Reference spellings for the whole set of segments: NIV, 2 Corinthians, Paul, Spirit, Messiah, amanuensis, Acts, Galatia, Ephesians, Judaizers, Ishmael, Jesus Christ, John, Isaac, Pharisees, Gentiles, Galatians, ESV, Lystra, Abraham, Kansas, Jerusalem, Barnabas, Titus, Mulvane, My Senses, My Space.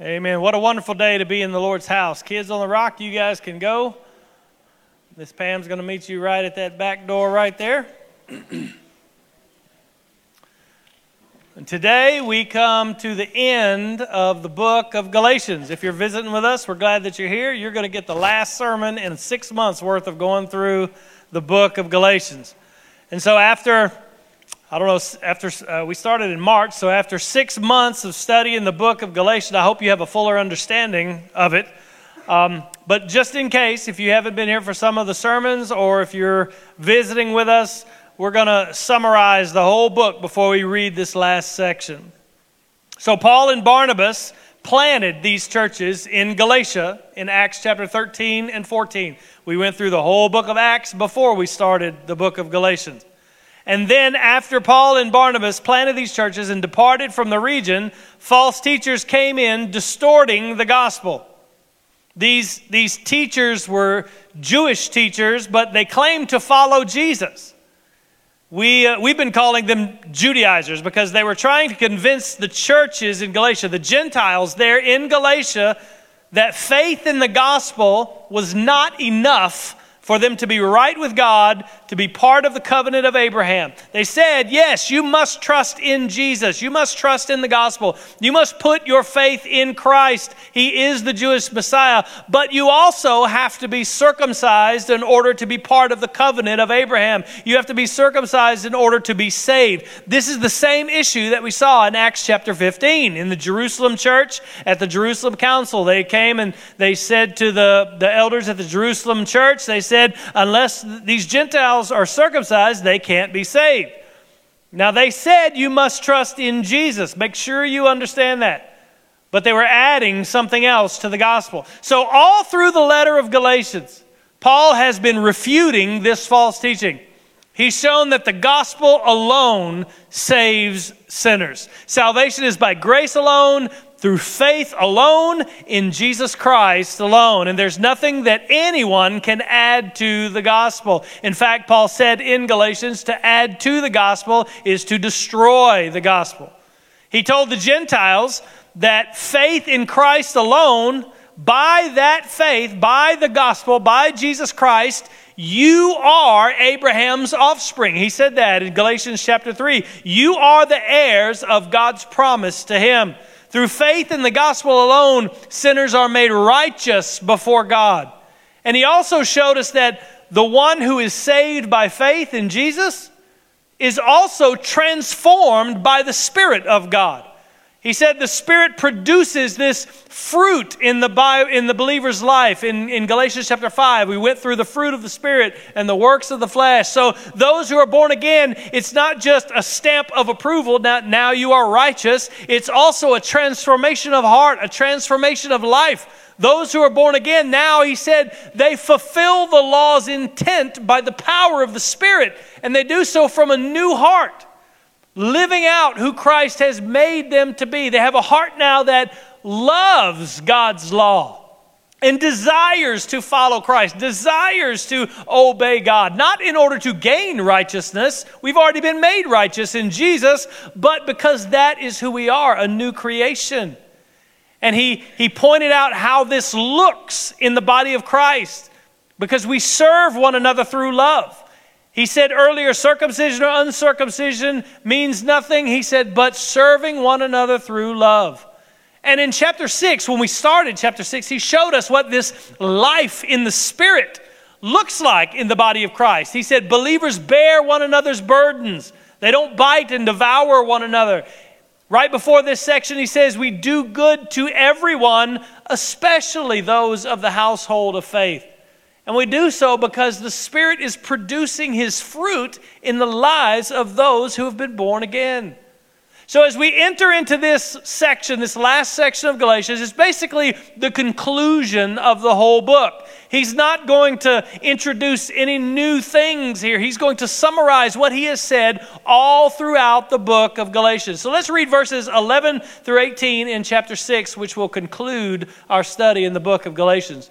Amen. What a wonderful day to be in the Lord's house. Kids on the Rock, you guys can go. Miss Pam's going to meet you right at that back door right there. And today we come to the end of the book of Galatians. If you're visiting with us, we're glad that you're here. You're going to get the last sermon in 6 months worth of going through the book of Galatians. And so we started in March, so after 6 months of studying the book of Galatians, I hope you have a fuller understanding of it. But just in case, if you haven't been here for some of the sermons or if you're visiting with us, we're going to summarize the whole book before we read this last section. So Paul and Barnabas planted these churches in Galatia in Acts chapter 13 and 14. We went through the whole book of Acts before we started the book of Galatians. And then after Paul and Barnabas planted these churches and departed from the region, false teachers came in distorting the gospel. These teachers were Jewish teachers, but they claimed to follow Jesus. We've been calling them Judaizers because they were trying to convince the churches in Galatia, the Gentiles there in Galatia, that faith in the gospel was not enough for them to be right with God, to be part of the covenant of Abraham. They said, yes, you must trust in Jesus. You must trust in the gospel. You must put your faith in Christ. He is the Jewish Messiah. But you also have to be circumcised in order to be part of the covenant of Abraham. You have to be circumcised in order to be saved. This is the same issue that we saw in Acts chapter 15. In the Jerusalem church, at the Jerusalem council, they came and they said to the elders at the Jerusalem church, they said, unless these Gentiles are circumcised, they can't be saved. Now they said you must trust in Jesus. Make sure you understand that. But they were adding something else to the gospel. So all through the letter of Galatians, Paul has been refuting this false teaching. He's shown that the gospel alone saves sinners. Salvation is by grace alone, through faith alone, in Jesus Christ alone. And there's nothing that anyone can add to the gospel. In fact, Paul said in Galatians, to add to the gospel is to destroy the gospel. He told the Gentiles that faith in Christ alone, by that faith, by the gospel, by Jesus Christ, you are Abraham's offspring. He said that in Galatians chapter 3. You are the heirs of God's promise to him. Through faith in the gospel alone, sinners are made righteous before God. And he also showed us that the one who is saved by faith in Jesus is also transformed by the Spirit of God. He said the Spirit produces this fruit in the believer's life. In Galatians chapter 5, we went through the fruit of the Spirit and the works of the flesh. So those who are born again, it's not just a stamp of approval, now you are righteous. It's also a transformation of heart, a transformation of life. Those who are born again now, he said, they fulfill the law's intent by the power of the Spirit. And they do so from a new heart, living out who Christ has made them to be. They have a heart now that loves God's law and desires to follow Christ, desires to obey God, not in order to gain righteousness. We've already been made righteous in Jesus, but because that is who we are, a new creation. And he pointed out how this looks in the body of Christ because we serve one another through love. He said earlier, circumcision or uncircumcision means nothing. He said, but serving one another through love. And in chapter 6, when we started chapter 6, he showed us what this life in the Spirit looks like in the body of Christ. He said, believers bear one another's burdens. They don't bite and devour one another. Right before this section, he says, we do good to everyone, especially those of the household of faith. And we do so because the Spirit is producing his fruit in the lives of those who have been born again. So as we enter into this section, this last section of Galatians, it's basically the conclusion of the whole book. He's not going to introduce any new things here. He's going to summarize what he has said all throughout the book of Galatians. So let's read verses 11 through 18 in chapter 6, which will conclude our study in the book of Galatians.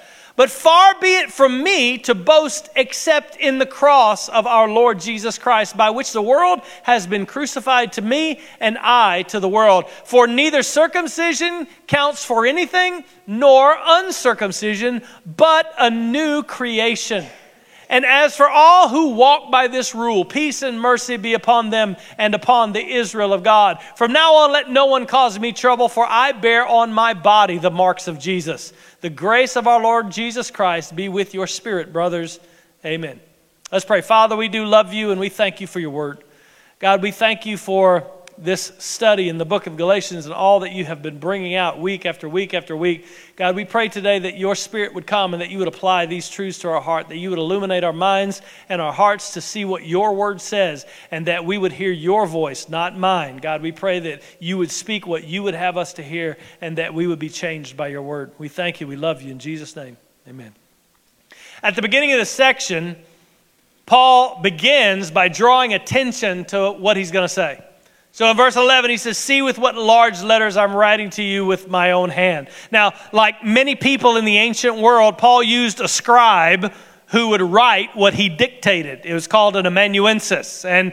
But far be it from me to boast except in the cross of our Lord Jesus Christ, by which the world has been crucified to me and I to the world. For neither circumcision counts for anything, nor uncircumcision, but a new creation. And as for all who walk by this rule, peace and mercy be upon them and upon the Israel of God. From now on, let no one cause me trouble, for I bear on my body the marks of Jesus. The grace of our Lord Jesus Christ be with your spirit, brothers. Amen. Let's pray. Father, we do love you and we thank you for your word. God, we thank you for this study in the book of Galatians and all that you have been bringing out week after week after week. God, we pray today that your spirit would come and that you would apply these truths to our heart, that you would illuminate our minds and our hearts to see what your word says, and that we would hear your voice, not mine. God, we pray that you would speak what you would have us to hear and that we would be changed by your word. We thank you. We love you. In Jesus' name, amen. At the beginning of this section, Paul begins by drawing attention to what he's going to say. So in verse 11, he says, "See with what large letters I'm writing to you with my own hand." Now, like many people in the ancient world, Paul used a scribe who would write what he dictated. It was called an amanuensis. And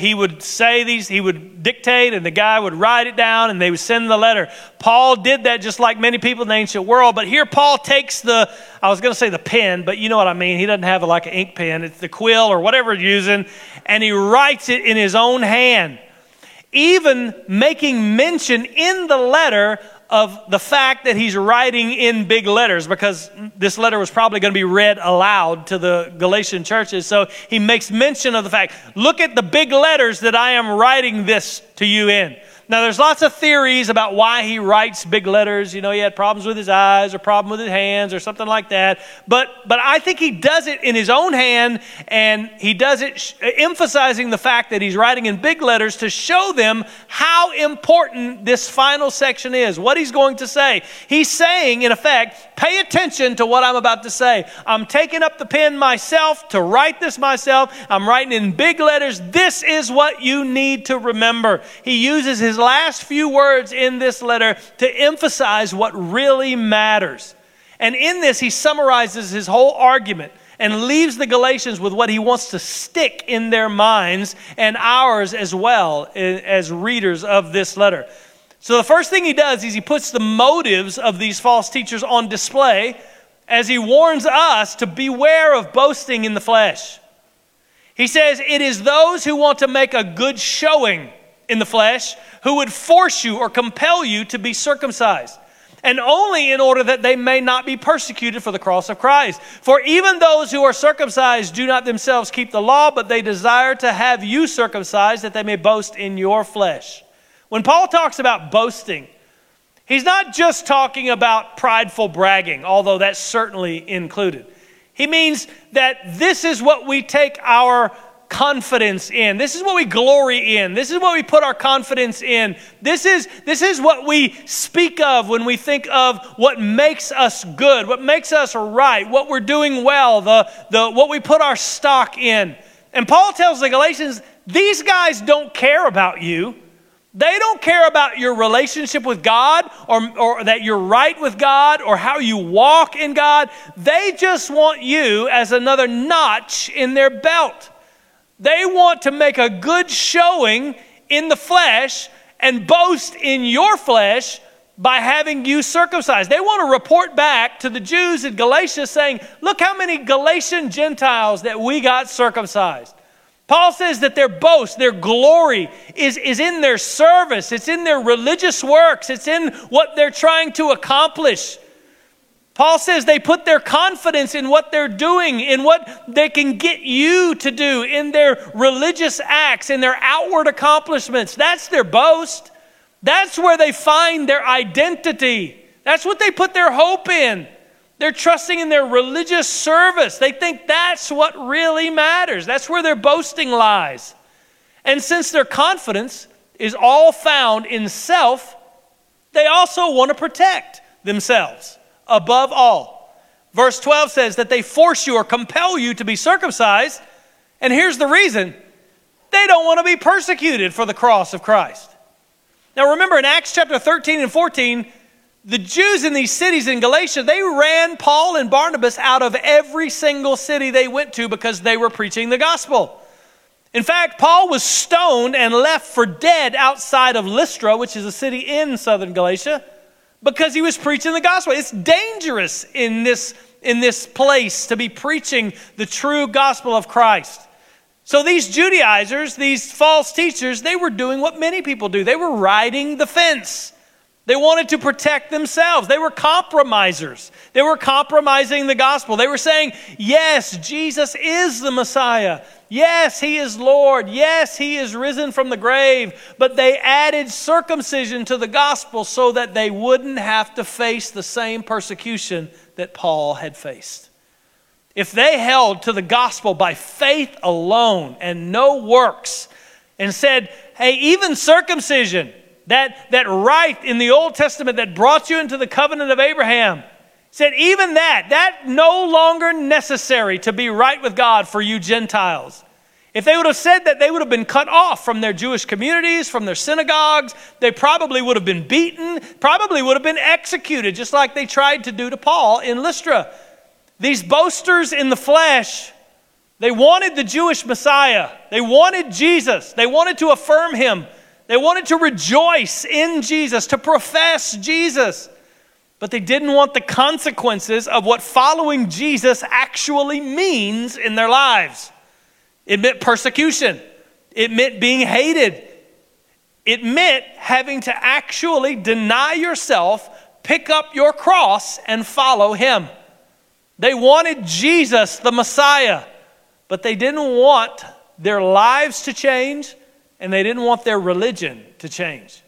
he would dictate, and the guy would write it down, and they would send the letter. Paul did that just like many people in the ancient world. But here Paul takes the pen, but you know what I mean. He doesn't have like an ink pen. It's the quill or whatever he's using, and he writes it in his own hand, even making mention in the letter of the fact that he's writing in big letters, because this letter was probably going to be read aloud to the Galatian churches. So he makes mention of the fact, look at the big letters that I am writing this to you in. Now, there's lots of theories about why he writes big letters. You know, he had problems with his eyes or problem with his hands or something like that. But I think he does it in his own hand, and he does it emphasizing the fact that he's writing in big letters to show them how important this final section is, what he's going to say. He's saying, in effect, pay attention to what I'm about to say. I'm taking up the pen myself to write this myself. I'm writing in big letters. This is what you need to remember. He uses his last few words in this letter to emphasize what really matters. And in this, he summarizes his whole argument and leaves the Galatians with what he wants to stick in their minds and ours as well as readers of this letter. So the first thing he does is he puts the motives of these false teachers on display as he warns us to beware of boasting in the flesh. He says, it is those who want to make a good showing in the flesh who would force you or compel you to be circumcised, and only in order that they may not be persecuted for the cross of Christ. For even those who are circumcised do not themselves keep the law, but they desire to have you circumcised that they may boast in your flesh. When Paul talks about boasting, he's not just talking about prideful bragging, although that's certainly included. He means that this is what we take our confidence in. This is what we glory in. This is what we put our confidence in. This is what we speak of when we think of what makes us good, what makes us right, what we're doing well, the what we put our stock in. And Paul tells the Galatians, these guys don't care about you. They don't care about your relationship with God or that you're right with God or how you walk in God. They just want you as another notch in their belt. They want to make a good showing in the flesh and boast in your flesh by having you circumcised. They want to report back to the Jews in Galatia saying, look how many Galatian Gentiles that we got circumcised. Paul says that their boast, their glory is in their service. It's in their religious works. It's in what they're trying to accomplish. Paul says they put their confidence in what they're doing, in what they can get you to do, in their religious acts, in their outward accomplishments. That's their boast. That's where they find their identity. That's what they put their hope in. They're trusting in their religious service. They think that's what really matters. That's where their boasting lies. And since their confidence is all found in self, they also want to protect themselves above all. Verse 12 says that they force you or compel you to be circumcised. And here's the reason. They don't want to be persecuted for the cross of Christ. Now remember in Acts chapter 13 and 14, the Jews in these cities in Galatia, they ran Paul and Barnabas out of every single city they went to because they were preaching the gospel. In fact, Paul was stoned and left for dead outside of Lystra, which is a city in southern Galatia, because he was preaching the gospel. It's dangerous in this place to be preaching the true gospel of Christ. So these Judaizers, these false teachers, they were doing what many people do. They were riding the fence. They wanted to protect themselves. They were compromisers. They were compromising the gospel. They were saying, yes, Jesus is the Messiah. Yes, he is Lord. Yes, he is risen from the grave. But they added circumcision to the gospel so that they wouldn't have to face the same persecution that Paul had faced. If they held to the gospel by faith alone and no works and said, hey, even circumcision, that rite in the Old Testament that brought you into the covenant of Abraham, said even that no longer necessary to be right with God for you Gentiles. If they would have said that, they would have been cut off from their Jewish communities, from their synagogues. They probably would have been beaten, probably would have been executed, just like they tried to do to Paul in Lystra. These boasters in the flesh, they wanted the Jewish Messiah. They wanted Jesus. They wanted to affirm him. They wanted to rejoice in Jesus, to profess Jesus. But they didn't want the consequences of what following Jesus actually means in their lives. It meant persecution. It meant being hated. It meant having to actually deny yourself, pick up your cross, and follow him. They wanted Jesus, the Messiah, but they didn't want their lives to change, and they didn't want their religion to change.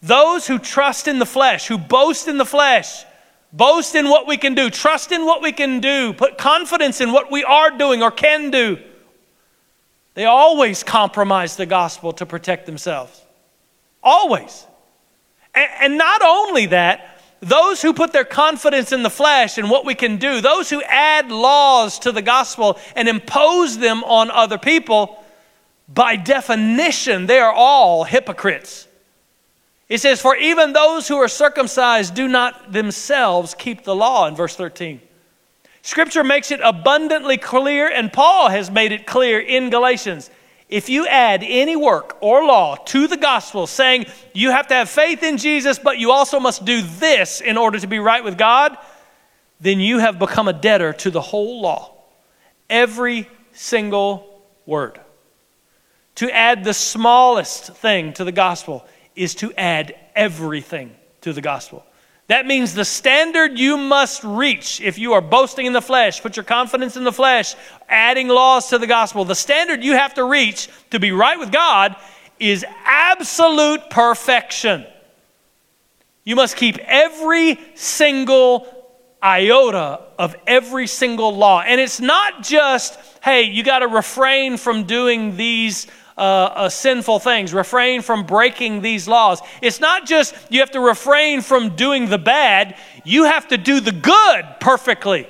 Those who trust in the flesh, who boast in the flesh, boast in what we can do, trust in what we can do, put confidence in what we are doing or can do, they always compromise the gospel to protect themselves. Always. And not only that, those who put their confidence in the flesh and what we can do, those who add laws to the gospel and impose them on other people, by definition, they are all hypocrites. It says, for even those who are circumcised do not themselves keep the law, in verse 13. Scripture makes it abundantly clear, and Paul has made it clear in Galatians. If you add any work or law to the gospel saying you have to have faith in Jesus, but you also must do this in order to be right with God, then you have become a debtor to the whole law. Every single word. To add the smallest thing to the gospel is to add everything to the gospel. That means the standard you must reach if you are boasting in the flesh, put your confidence in the flesh, adding laws to the gospel. The standard you have to reach to be right with God is absolute perfection. You must keep every single iota of every single law. And it's not just, hey, you got to refrain from doing these sinful things, refrain from breaking these laws. It's not just you have to refrain from doing the bad, you have to do the good perfectly.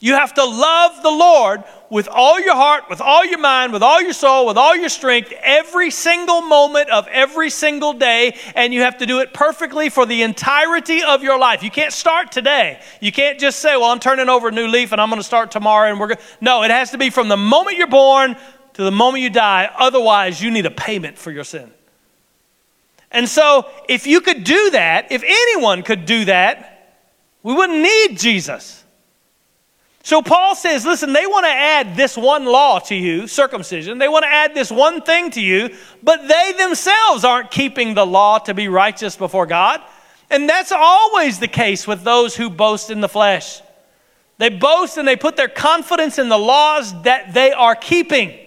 You have to love the Lord with all your heart, with all your mind, with all your soul, with all your strength, every single moment of every single day, and you have to do it perfectly for the entirety of your life. You can't start today. You can't just say, well, I'm turning over a new leaf and I'm going to start tomorrow. And No, it has to be from the moment you're born to the moment you die, otherwise you need a payment for your sin. And so if you could do that, if anyone could do that, we wouldn't need Jesus. So Paul says, listen, they want to add this one law to you, circumcision. They want to add this one thing to you, but they themselves aren't keeping the law to be righteous before God. And that's always the case with those who boast in the flesh. They boast and they put their confidence in the laws that they are keeping.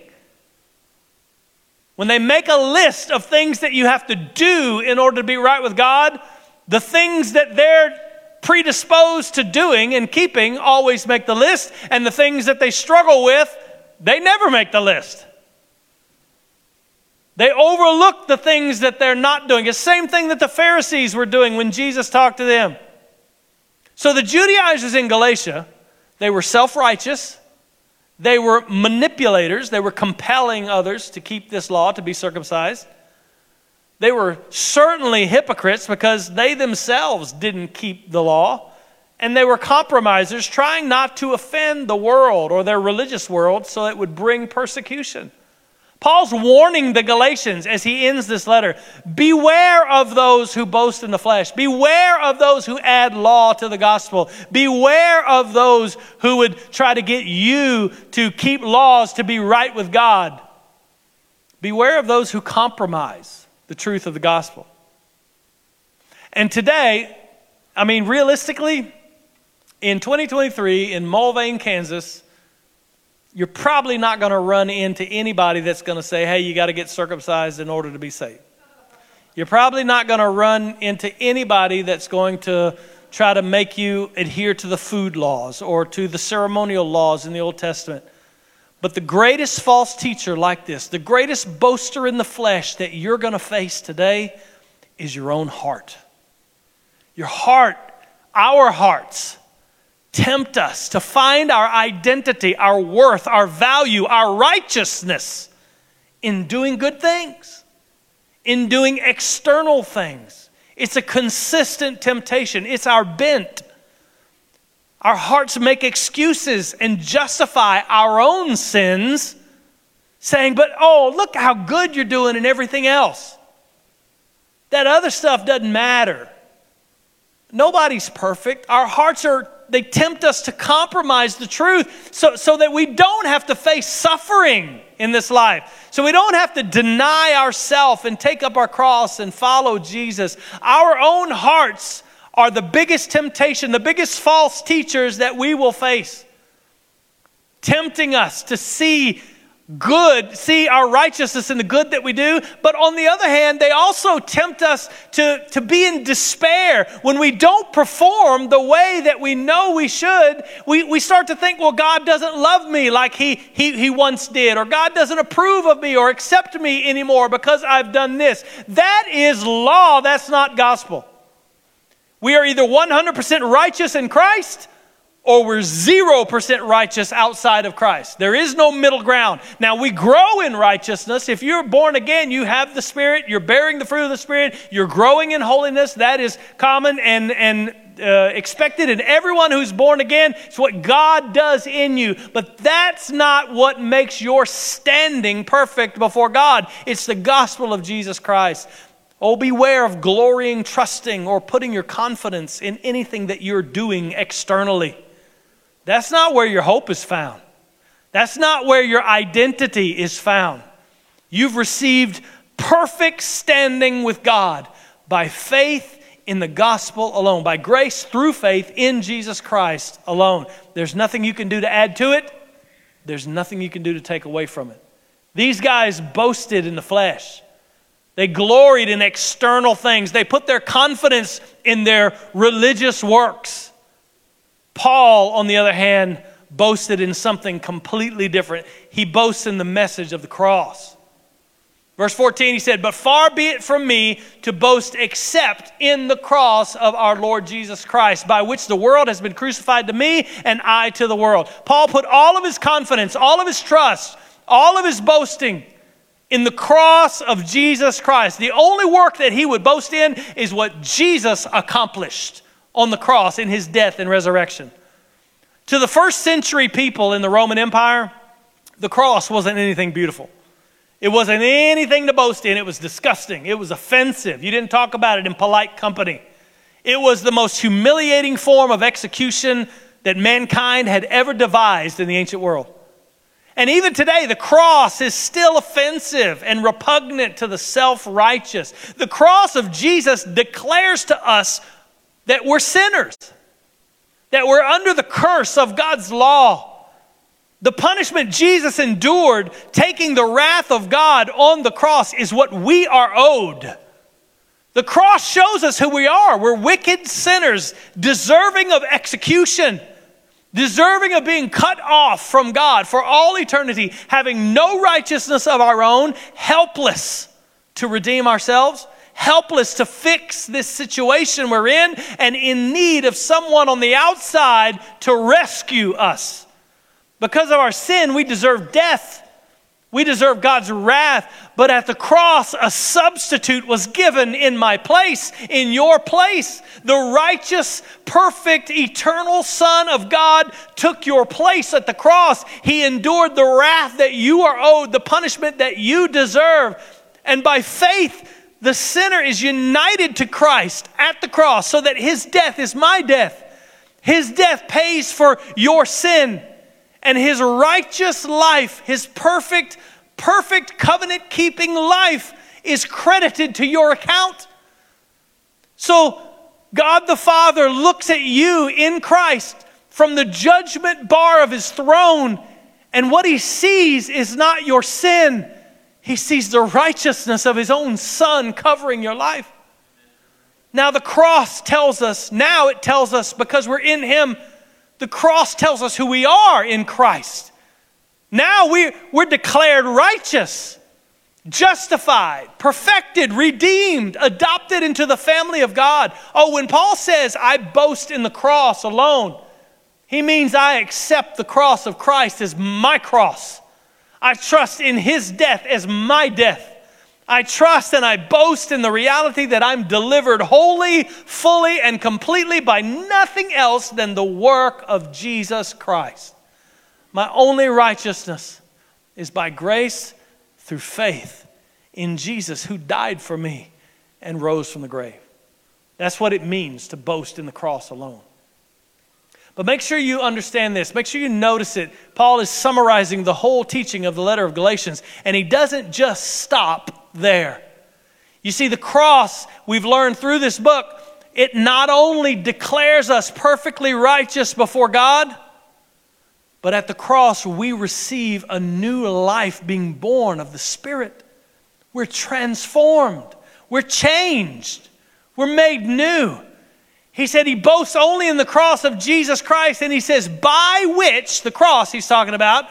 When they make a list of things that you have to do in order to be right with God, the things that they're predisposed to doing and keeping always make the list, and the things that they struggle with, they never make the list. They overlook the things that they're not doing. It's the same thing that the Pharisees were doing when Jesus talked to them. So the Judaizers in Galatia, they were self-righteous. They were manipulators. They were compelling others to keep this law, to be circumcised. They were certainly hypocrites because they themselves didn't keep the law. And they were compromisers, trying not to offend the world or their religious world so it would bring persecution. Paul's warning the Galatians as he ends this letter, beware of those who boast in the flesh. Beware of those who add law to the gospel. Beware of those who would try to get you to keep laws to be right with God. Beware of those who compromise the truth of the gospel. And today, I mean, realistically, in 2023 in Mulvane, Kansas, you're probably not going to run into anybody that's going to say, hey, you got to get circumcised in order to be saved. You're probably not going to run into anybody that's going to try to make you adhere to the food laws or to the ceremonial laws in the Old Testament. But the greatest false teacher like this, the greatest boaster in the flesh that you're going to face today is your own heart. Your heart, our hearts, tempt us to find our identity, our worth, our value, our righteousness in doing good things, in doing external things. It's a consistent temptation. It's our bent. Our hearts make excuses and justify our own sins, saying, but oh, look how good you're doing and everything else. That other stuff doesn't matter. Nobody's perfect. Our hearts are, they tempt us to compromise the truth so that we don't have to face suffering in this life. So we don't have to deny ourselves and take up our cross and follow Jesus. Our own hearts are the biggest temptation, the biggest false teachers that we will face, tempting us to see good, see our righteousness in the good that we do. But on the other hand, they also tempt us to be in despair. When we don't perform the way that we know we should, we start to think, well, God doesn't love me like he once did, or God doesn't approve of me or accept me anymore because I've done this. That is law. That's not gospel. We are either 100% righteous in Christ, or we're 0% righteous outside of Christ. There is no middle ground. Now, we grow in righteousness. If you're born again, you have the Spirit. You're bearing the fruit of the Spirit. You're growing in holiness. That is common and expected in everyone who's born again. It's what God does in you. But that's not what makes your standing perfect before God. It's the gospel of Jesus Christ. Oh, beware of glorying, trusting, or putting your confidence in anything that you're doing externally. That's not where your hope is found. That's not where your identity is found. You've received perfect standing with God by faith in the gospel alone, by grace through faith in Jesus Christ alone. There's nothing you can do to add to it. There's nothing you can do to take away from it. These guys boasted in the flesh. They gloried in external things. They put their confidence in their religious works. Paul, on the other hand, boasted in something completely different. He boasts in the message of the cross. Verse 14, he said, but far be it from me to boast except in the cross of our Lord Jesus Christ, by which the world has been crucified to me and I to the world. Paul put all of his confidence, all of his trust, all of his boasting in the cross of Jesus Christ. The only work that he would boast in is what Jesus accomplished on the cross in his death and resurrection. To the first century people in the Roman Empire, the cross wasn't anything beautiful. It wasn't anything to boast in. It was disgusting. It was offensive. You didn't talk about it in polite company. It was the most humiliating form of execution that mankind had ever devised in the ancient world. And even today, the cross is still offensive and repugnant to the self-righteous. The cross of Jesus declares to us that we're sinners, that we're under the curse of God's law. The punishment Jesus endured, taking the wrath of God on the cross, is what we are owed. The cross shows us who we are. We're wicked sinners, deserving of execution, deserving of being cut off from God for all eternity, having no righteousness of our own, helpless, to redeem ourselves, helpless to fix this situation we're in, and in need of someone on the outside to rescue us. Because of our sin, we deserve death. We deserve God's wrath. But at the cross, a substitute was given in my place, in your place. The righteous, perfect, eternal Son of God took your place at the cross. He endured the wrath that you are owed, the punishment that you deserve. And by faith, the sinner is united to Christ at the cross so that his death is my death. His death pays for your sin. And his righteous life, his perfect covenant-keeping life is credited to your account. So God the Father looks at you in Christ from the judgment bar of his throne, and what he sees is not your sin. He sees the righteousness of his own Son covering your life. Now the cross tells us, because we're in him, the cross tells us who we are in Christ. Now we're declared righteous, justified, perfected, redeemed, adopted into the family of God. Oh, when Paul says, I boast in the cross alone, he means I accept the cross of Christ as my cross. I trust in his death as my death. I trust and I boast in the reality that I'm delivered wholly, fully, and completely by nothing else than the work of Jesus Christ. My only righteousness is by grace through faith in Jesus who died for me and rose from the grave. That's what it means to boast in the cross alone. But make sure you understand this. Make sure you notice it. Paul is summarizing the whole teaching of the letter of Galatians, and he doesn't just stop there. You see, the cross, we've learned through this book, it not only declares us perfectly righteous before God, but at the cross we receive a new life being born of the Spirit. We're transformed. We're changed. We're made new. He said he boasts only in the cross of Jesus Christ, and he says, by which, the cross he's talking about,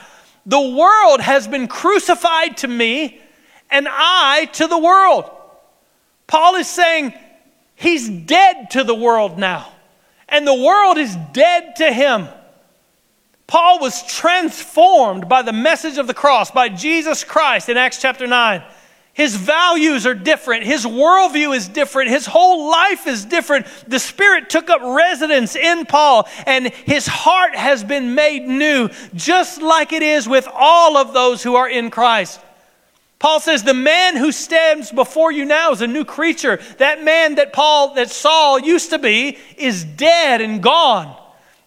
the world has been crucified to me, and I to the world. Paul is saying he's dead to the world now, and the world is dead to him. Paul was transformed by the message of the cross, by Jesus Christ in Acts chapter 9. His values are different. His worldview is different. His whole life is different. The Spirit took up residence in Paul, and his heart has been made new, just like it is with all of those who are in Christ. Paul says, the man who stands before you now is a new creature. That man that Saul used to be is dead and gone.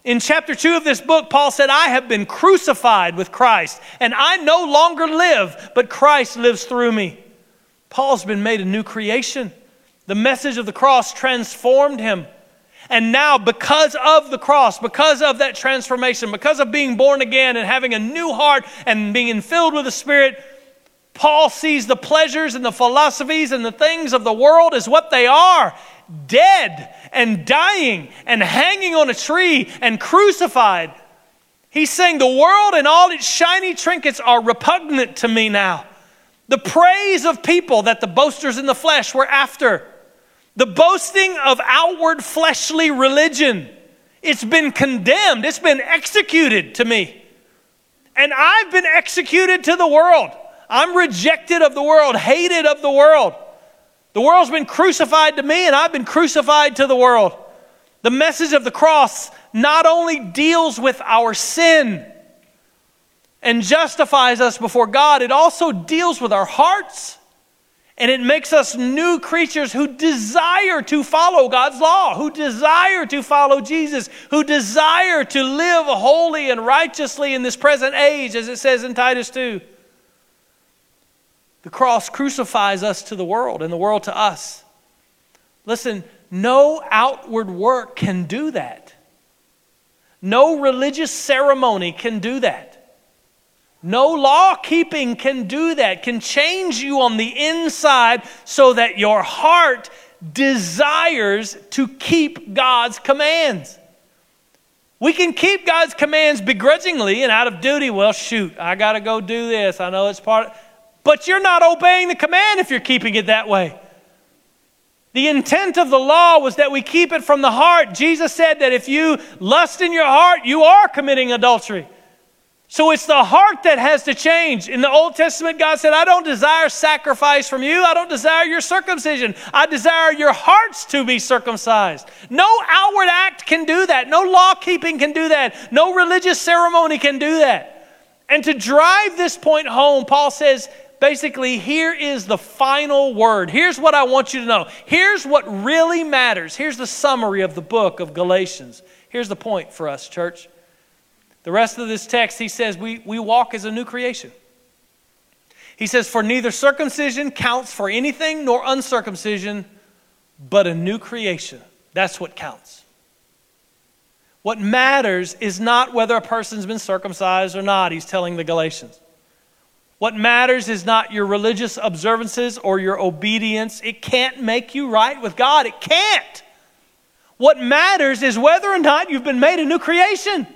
In chapter 2 of this book, Paul said, I have been crucified with Christ, and I no longer live, but Christ lives through me. Paul's been made a new creation. The message of the cross transformed him. And now, because of the cross, because of that transformation, because of being born again and having a new heart and being filled with the Spirit, Paul sees the pleasures and the philosophies and the things of the world as what they are, dead and dying and hanging on a tree and crucified. He's saying the world and all its shiny trinkets are repugnant to me now. The praise of people that the boasters in the flesh were after, the boasting of outward fleshly religion, it's been condemned, it's been executed to me. And I've been executed to the world. I'm rejected of the world, hated of the world. The world's been crucified to me, and I've been crucified to the world. The message of the cross not only deals with our sin and justifies us before God, it also deals with our hearts, and it makes us new creatures who desire to follow God's law, who desire to follow Jesus, who desire to live holy and righteously in this present age, as it says in Titus 2. The cross crucifies us to the world and the world to us. Listen, no outward work can do that. No religious ceremony can do that. No law keeping can do that, can change you on the inside so that your heart desires to keep God's commands. We can keep God's commands begrudgingly and out of duty. Well, shoot, I got to go do this. I know it's part of... But you're not obeying the command if you're keeping it that way. The intent of the law was that we keep it from the heart. Jesus said that if you lust in your heart, you are committing adultery. So it's the heart that has to change. In the Old Testament, God said, I don't desire sacrifice from you. I don't desire your circumcision. I desire your hearts to be circumcised. No outward act can do that. No law keeping can do that. No religious ceremony can do that. And to drive this point home, Paul says, basically, here is the final word. Here's what I want you to know. Here's what really matters. Here's the summary of the book of Galatians. Here's the point for us, church. The rest of this text, he says, we walk as a new creation. He says, for neither circumcision counts for anything nor uncircumcision, but a new creation. That's what counts. What matters is not whether a person's been circumcised or not, he's telling the Galatians. What matters is not your religious observances or your obedience. It can't make you right with God. It can't. What matters is whether or not you've been made a new creation.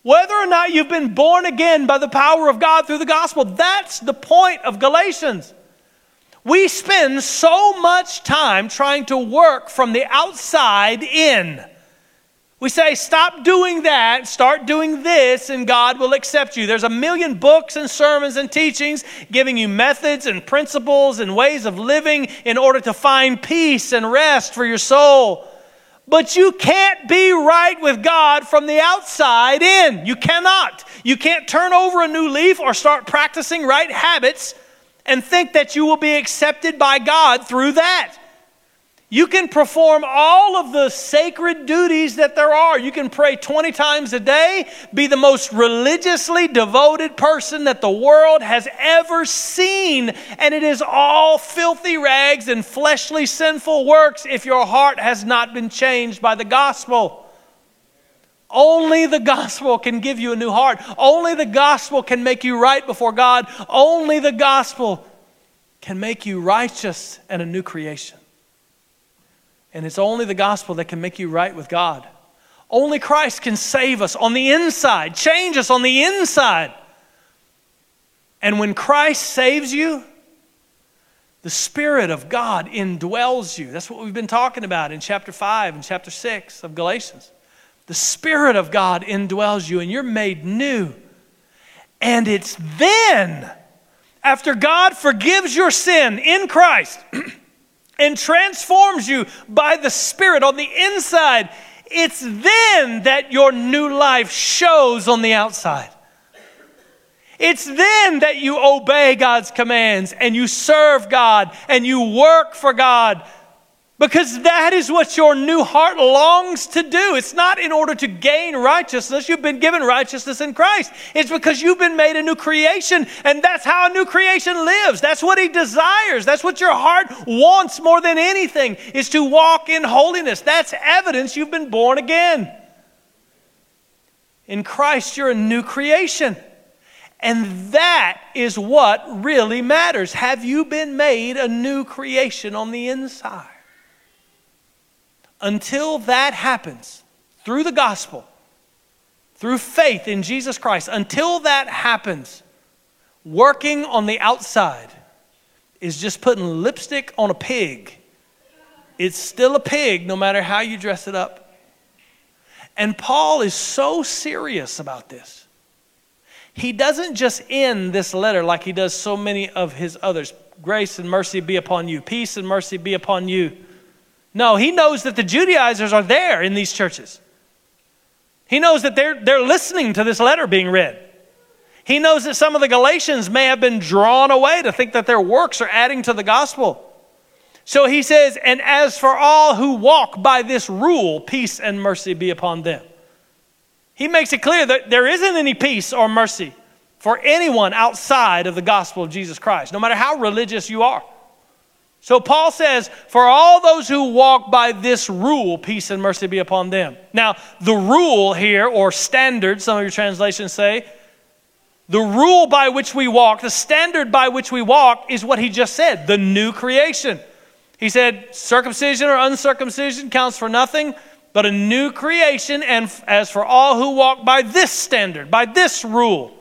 Whether or not you've been born again by the power of God through the gospel, that's the point of Galatians. We spend so much time trying to work from the outside in. We say, stop doing that, start doing this, and God will accept you. There's a million books and sermons and teachings giving you methods and principles and ways of living in order to find peace and rest for your soul. But you can't be right with God from the outside in. You cannot. You can't turn over a new leaf or start practicing right habits and think that you will be accepted by God through that. You can perform all of the sacred duties that there are. You can pray 20 times a day, be the most religiously devoted person that the world has ever seen, and it is all filthy rags and fleshly sinful works if your heart has not been changed by the gospel. Only the gospel can give you a new heart. Only the gospel can make you right before God. Only the gospel can make you righteous and a new creation. And it's only the gospel that can make you right with God. Only Christ can save us on the inside, change us on the inside. And when Christ saves you, the Spirit of God indwells you. That's what we've been talking about in chapter 5 and chapter 6 of Galatians. The Spirit of God indwells you and you're made new. And it's then, after God forgives your sin in Christ, and transforms you by the Spirit on the inside, it's then that your new life shows on the outside. It's then that you obey God's commands and you serve God and you work for God, because that is what your new heart longs to do. It's not in order to gain righteousness. You've been given righteousness in Christ. It's because you've been made a new creation, and that's how a new creation lives. That's what he desires. That's what your heart wants more than anything, is to walk in holiness. That's evidence you've been born again. In Christ, you're a new creation. And that is what really matters. Have you been made a new creation on the inside? Until that happens, through the gospel, through faith in Jesus Christ, until that happens, working on the outside is just putting lipstick on a pig. It's still a pig no matter how you dress it up. And Paul is so serious about this. He doesn't just end this letter like he does so many of his others. Grace and mercy be upon you. Peace and mercy be upon you. No, he knows that the Judaizers are there in these churches. He knows that they're listening to this letter being read. He knows that some of the Galatians may have been drawn away to think that their works are adding to the gospel. So he says, and as for all who walk by this rule, peace and mercy be upon them. He makes it clear that there isn't any peace or mercy for anyone outside of the gospel of Jesus Christ, no matter how religious you are. So Paul says, for all those who walk by this rule, peace and mercy be upon them. Now, the rule here, or standard, some of your translations say, the rule by which we walk, the standard by which we walk is what he just said, the new creation. He said, circumcision or uncircumcision counts for nothing, but a new creation, and as for all who walk by this standard, by this rule,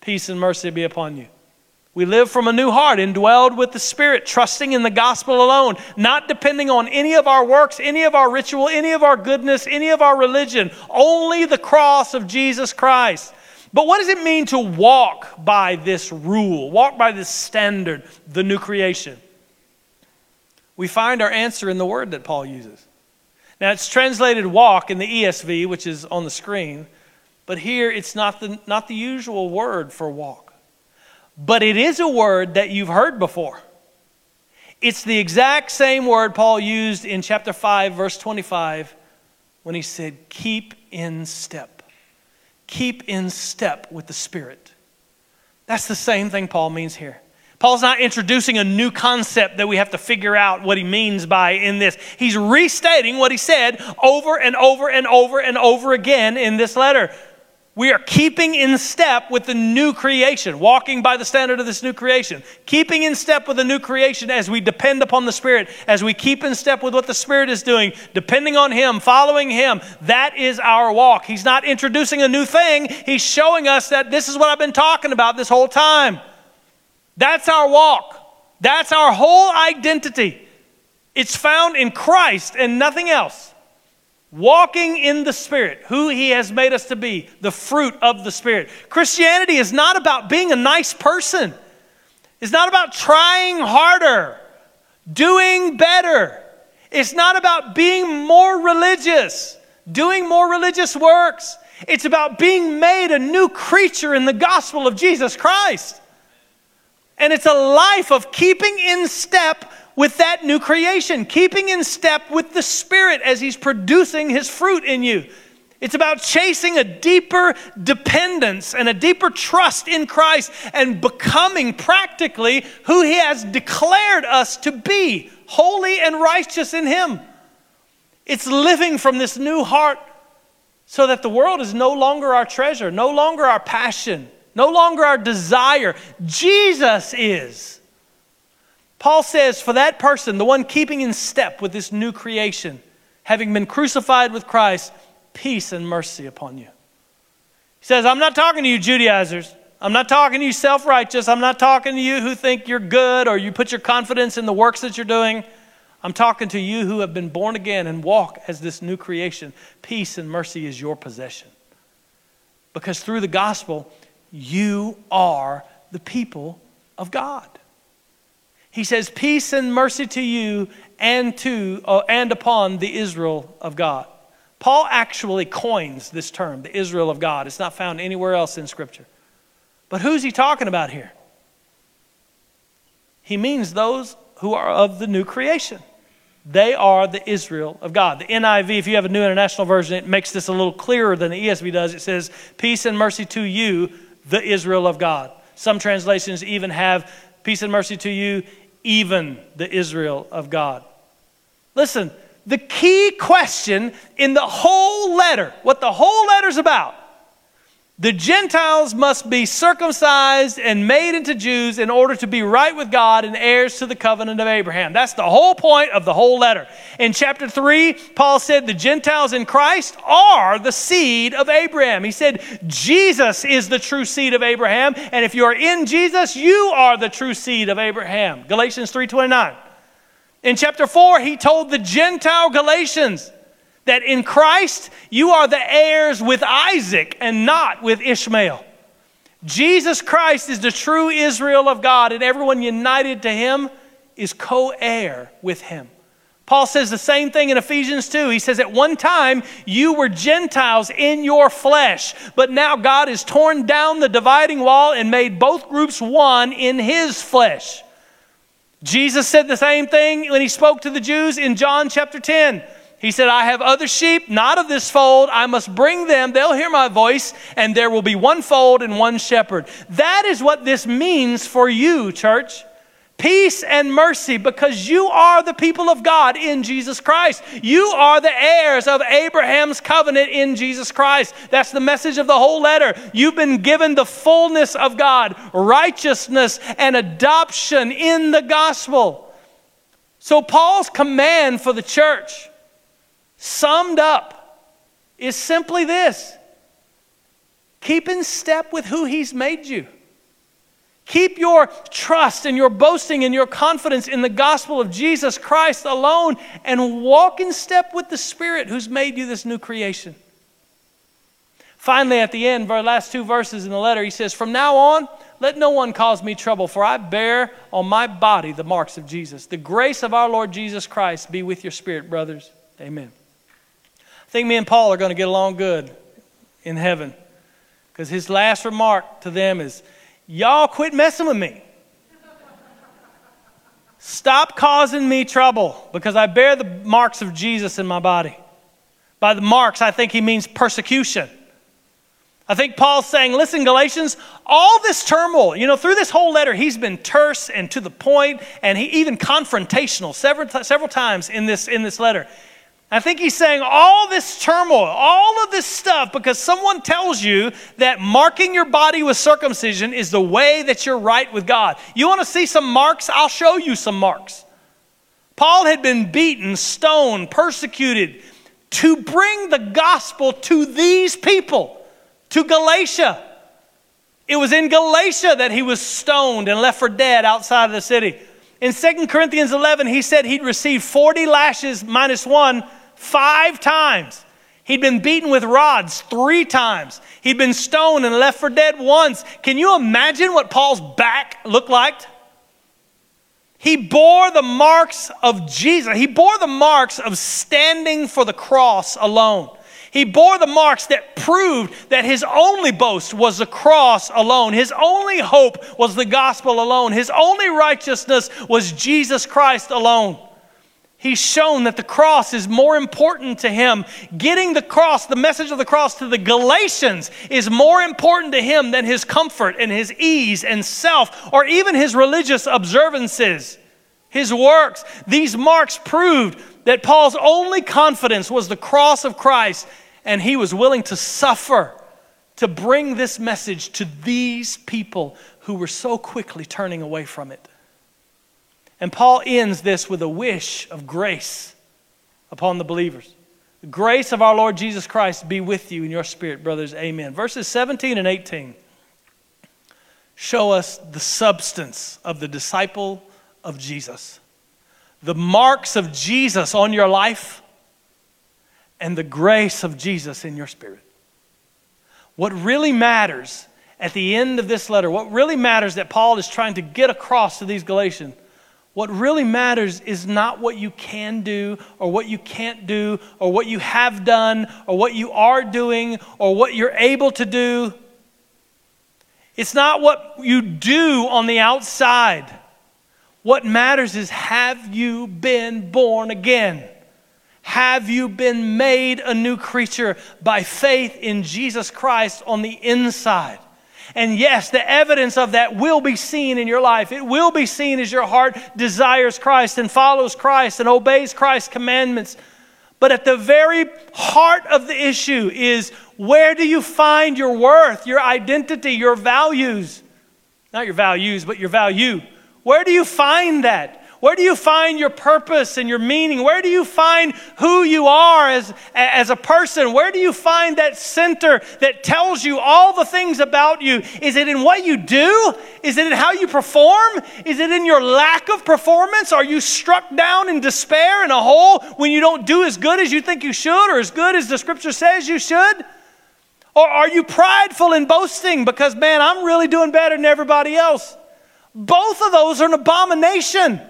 peace and mercy be upon you. We live from a new heart, indwelled with the Spirit, trusting in the gospel alone, not depending on any of our works, any of our ritual, any of our goodness, any of our religion, only the cross of Jesus Christ. But what does it mean to walk by this rule, walk by this standard, the new creation? We find our answer in the word that Paul uses. Now, it's translated walk in the ESV, which is on the screen, but here it's not the usual word for walk. But it is a word that you've heard before. It's the exact same word Paul used in chapter 5, verse 25, when he said, keep in step. Keep in step with the Spirit. That's the same thing Paul means here. Paul's not introducing a new concept that we have to figure out what he means by in this. He's restating what he said over and over and over and over again in this letter. We are keeping in step with the new creation, walking by the standard of this new creation, keeping in step with the new creation as we depend upon the Spirit, as we keep in step with what the Spirit is doing, depending on Him, following Him. That is our walk. He's not introducing a new thing. He's showing us that this is what I've been talking about this whole time. That's our walk. That's our whole identity. It's found in Christ and nothing else. Walking in the Spirit, who He has made us to be, the fruit of the Spirit. Christianity is not about being a nice person. It's not about trying harder, doing better. It's not about being more religious, doing more religious works. It's about being made a new creature in the gospel of Jesus Christ. And it's a life of keeping in step with that new creation, keeping in step with the Spirit as He's producing His fruit in you. It's about chasing a deeper dependence and a deeper trust in Christ and becoming practically who He has declared us to be, holy and righteous in Him. It's living from this new heart so that the world is no longer our treasure, no longer our passion, no longer our desire. Jesus is. Paul says, for that person, the one keeping in step with this new creation, having been crucified with Christ, peace and mercy upon you. He says, I'm not talking to you Judaizers. I'm not talking to you self-righteous. I'm not talking to you who think you're good or you put your confidence in the works that you're doing. I'm talking to you who have been born again and walk as this new creation. Peace and mercy is your possession. Because through the gospel, you are the people of God. He says, peace and mercy to you and upon the Israel of God. Paul actually coins this term, the Israel of God. It's not found anywhere else in Scripture. But who's he talking about here? He means those who are of the new creation. They are the Israel of God. The NIV, if you have a New International Version, it makes this a little clearer than the ESV does. It says, peace and mercy to you, the Israel of God. Some translations even have peace and mercy to you, even the Israel of God. Listen, the key question in the whole letter, what the whole letter's about, the Gentiles must be circumcised and made into Jews in order to be right with God and heirs to the covenant of Abraham. That's the whole point of the whole letter. In chapter 3, Paul said the Gentiles in Christ are the seed of Abraham. He said Jesus is the true seed of Abraham. And if you are in Jesus, you are the true seed of Abraham. Galatians 3:29. In chapter 4, he told the Gentile Galatians that in Christ, you are the heirs with Isaac and not with Ishmael. Jesus Christ is the true Israel of God, and everyone united to Him is co-heir with Him. Paul says the same thing in Ephesians 2. He says, at one time, you were Gentiles in your flesh, but now God has torn down the dividing wall and made both groups one in His flesh. Jesus said the same thing when He spoke to the Jews in John chapter 10. He said, I have other sheep, not of this fold. I must bring them. They'll hear my voice, and there will be one fold and one shepherd. That is what this means for you, church. Peace and mercy, because you are the people of God in Jesus Christ. You are the heirs of Abraham's covenant in Jesus Christ. That's the message of the whole letter. You've been given the fullness of God, righteousness, and adoption in the gospel. So Paul's command for the church, summed up, is simply this. Keep in step with who He's made you. Keep your trust and your boasting and your confidence in the gospel of Jesus Christ alone, and walk in step with the Spirit who's made you this new creation. Finally, at the end, our last two verses in the letter, he says, from now on, let no one cause me trouble, for I bear on my body the marks of Jesus. The grace of our Lord Jesus Christ be with your spirit, brothers. Amen. I think me and Paul are going to get along good in heaven, because his last remark to them is, y'all quit messing with me. Stop causing me trouble, because I bear the marks of Jesus in my body. By the marks, I think he means persecution. I think Paul's saying, listen, Galatians, all this turmoil, through this whole letter, he's been terse and to the point, and he even confrontational several times in this letter. I think he's saying all this turmoil, all of this stuff, because someone tells you that marking your body with circumcision is the way that you're right with God. You want to see some marks? I'll show you some marks. Paul had been beaten, stoned, persecuted to bring the gospel to these people. To Galatia. It was in Galatia that he was stoned and left for dead outside of the city. In 2 Corinthians 11, he said he'd received 40 lashes minus one 5 times. He'd been beaten with rods 3 times. He'd been stoned and left for dead once. Can you imagine what Paul's back looked like? He bore the marks of Jesus. He bore the marks of standing for the cross alone. He bore the marks that proved that his only boast was the cross alone. His only hope was the gospel alone. His only righteousness was Jesus Christ alone. He's shown that the cross is more important to him. Getting the cross, the message of the cross to the Galatians is more important to him than his comfort and his ease and self or even his religious observances, his works. These marks proved that Paul's only confidence was the cross of Christ, and he was willing to suffer to bring this message to these people who were so quickly turning away from it. And Paul ends this with a wish of grace upon the believers. The grace of our Lord Jesus Christ be with you in your spirit, brothers. Amen. Verses 17 and 18 show us the substance of the disciple of Jesus. The marks of Jesus on your life and the grace of Jesus in your spirit. What really matters at the end of this letter, what really matters that Paul is trying to get across to these Galatians, what really matters is not what you can do or what you can't do or what you have done or what you are doing or what you're able to do. It's not what you do on the outside. What matters is, have you been born again? Have you been made a new creature by faith in Jesus Christ on the inside? And yes, the evidence of that will be seen in your life. It will be seen as your heart desires Christ and follows Christ and obeys Christ's commandments. But at the very heart of the issue is, where do you find your worth, your identity, your values? Not your values, but your value. Where do you find that? Where do you find your purpose and your meaning? Where do you find who you are as a person? Where do you find that center that tells you all the things about you? Is it in what you do? Is it in how you perform? Is it in your lack of performance? Are you struck down in despair in a hole when you don't do as good as you think you should or as good as the scripture says you should? Or are you prideful and boasting because, man, I'm really doing better than everybody else? Both of those are an abomination.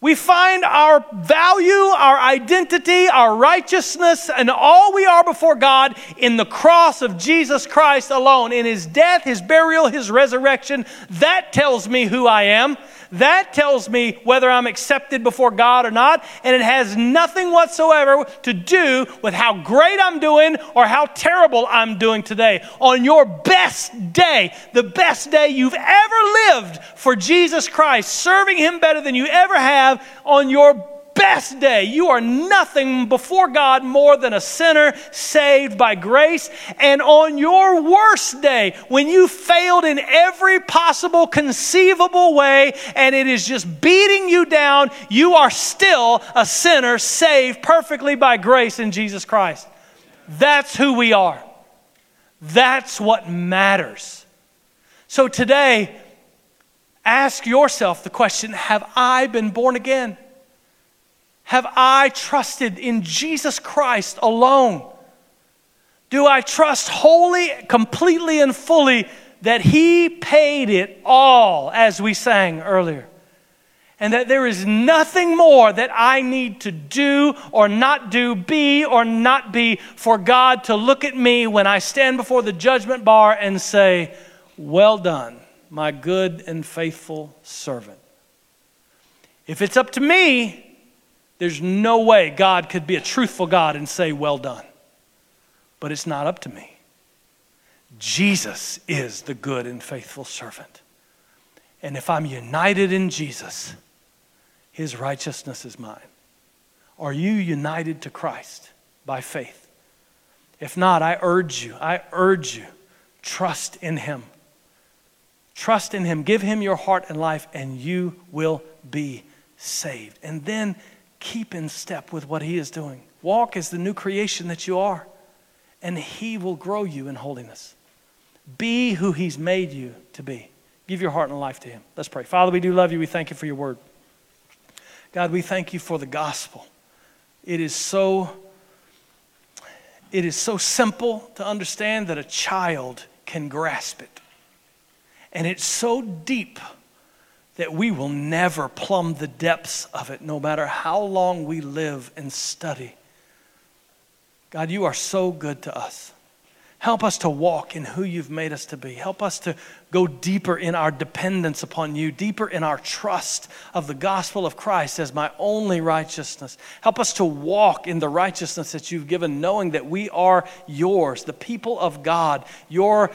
We find our value, our identity, our righteousness, and all we are before God in the cross of Jesus Christ alone, in his death, his burial, his resurrection. That tells me who I am. That tells me whether I'm accepted before God or not, and it has nothing whatsoever to do with how great I'm doing or how terrible I'm doing today. On your best day, the best day you've ever lived for Jesus Christ, serving him better than you ever have, on your best day, you are nothing before God more than a sinner saved by grace. And on your worst day, when you failed in every possible conceivable way and it is just beating you down, you are still a sinner saved perfectly by grace in Jesus Christ. That's who we are. That's what matters. So today, ask yourself the question, have I been born again? Have I trusted in Jesus Christ alone? Do I trust wholly, completely, and fully that He paid it all, as we sang earlier? And that there is nothing more that I need to do or not do, be or not be, for God to look at me when I stand before the judgment bar and say, well done, my good and faithful servant. If it's up to me, there's no way God could be a truthful God and say, well done. But it's not up to me. Jesus is the good and faithful servant. And if I'm united in Jesus, His righteousness is mine. Are you united to Christ by faith? If not, I urge you, trust in Him. Trust in Him. Give Him your heart and life, and you will be saved. And then keep in step with what He is doing. Walk as the new creation that you are, and He will grow you in holiness. Be who He's made you to be. Give your heart and life to Him. Let's pray. Father, we do love You. We thank You for Your word. God, we thank You for the gospel. It is so simple to understand that a child can grasp it. And it's so deep that we will never plumb the depths of it, no matter how long we live and study. God, You are so good to us. Help us to walk in who You've made us to be. Help us to go deeper in our dependence upon You, deeper in our trust of the gospel of Christ as my only righteousness. Help us to walk in the righteousness that You've given, knowing that we are Yours, the people of God, your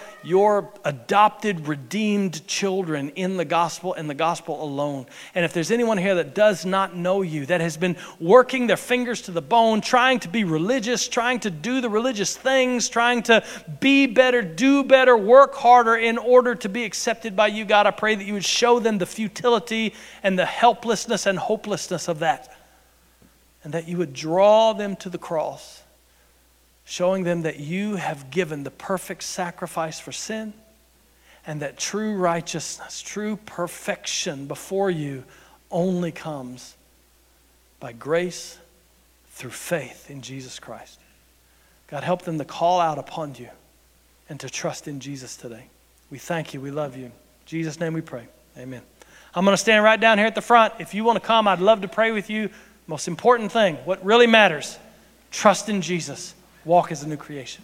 adopted, redeemed children in the gospel and the gospel alone. And if there's anyone here that does not know You, that has been working their fingers to the bone, trying to be religious, trying to do the religious things, trying to be better, do better, work harder in order to be accepted by You, God, I pray that You would show them the futility and the helplessness and hopelessness of that, and that You would draw them to the cross, showing them that You have given the perfect sacrifice for sin, and that true righteousness, true perfection before You only comes by grace through faith in Jesus Christ. God, help them to call out upon You and to trust in Jesus today. We thank You. We love You. In Jesus' name we pray. Amen. I'm going to stand right down here at the front. If you want to come, I'd love to pray with you. Most important thing, what really matters, trust in Jesus. Walk as a new creation.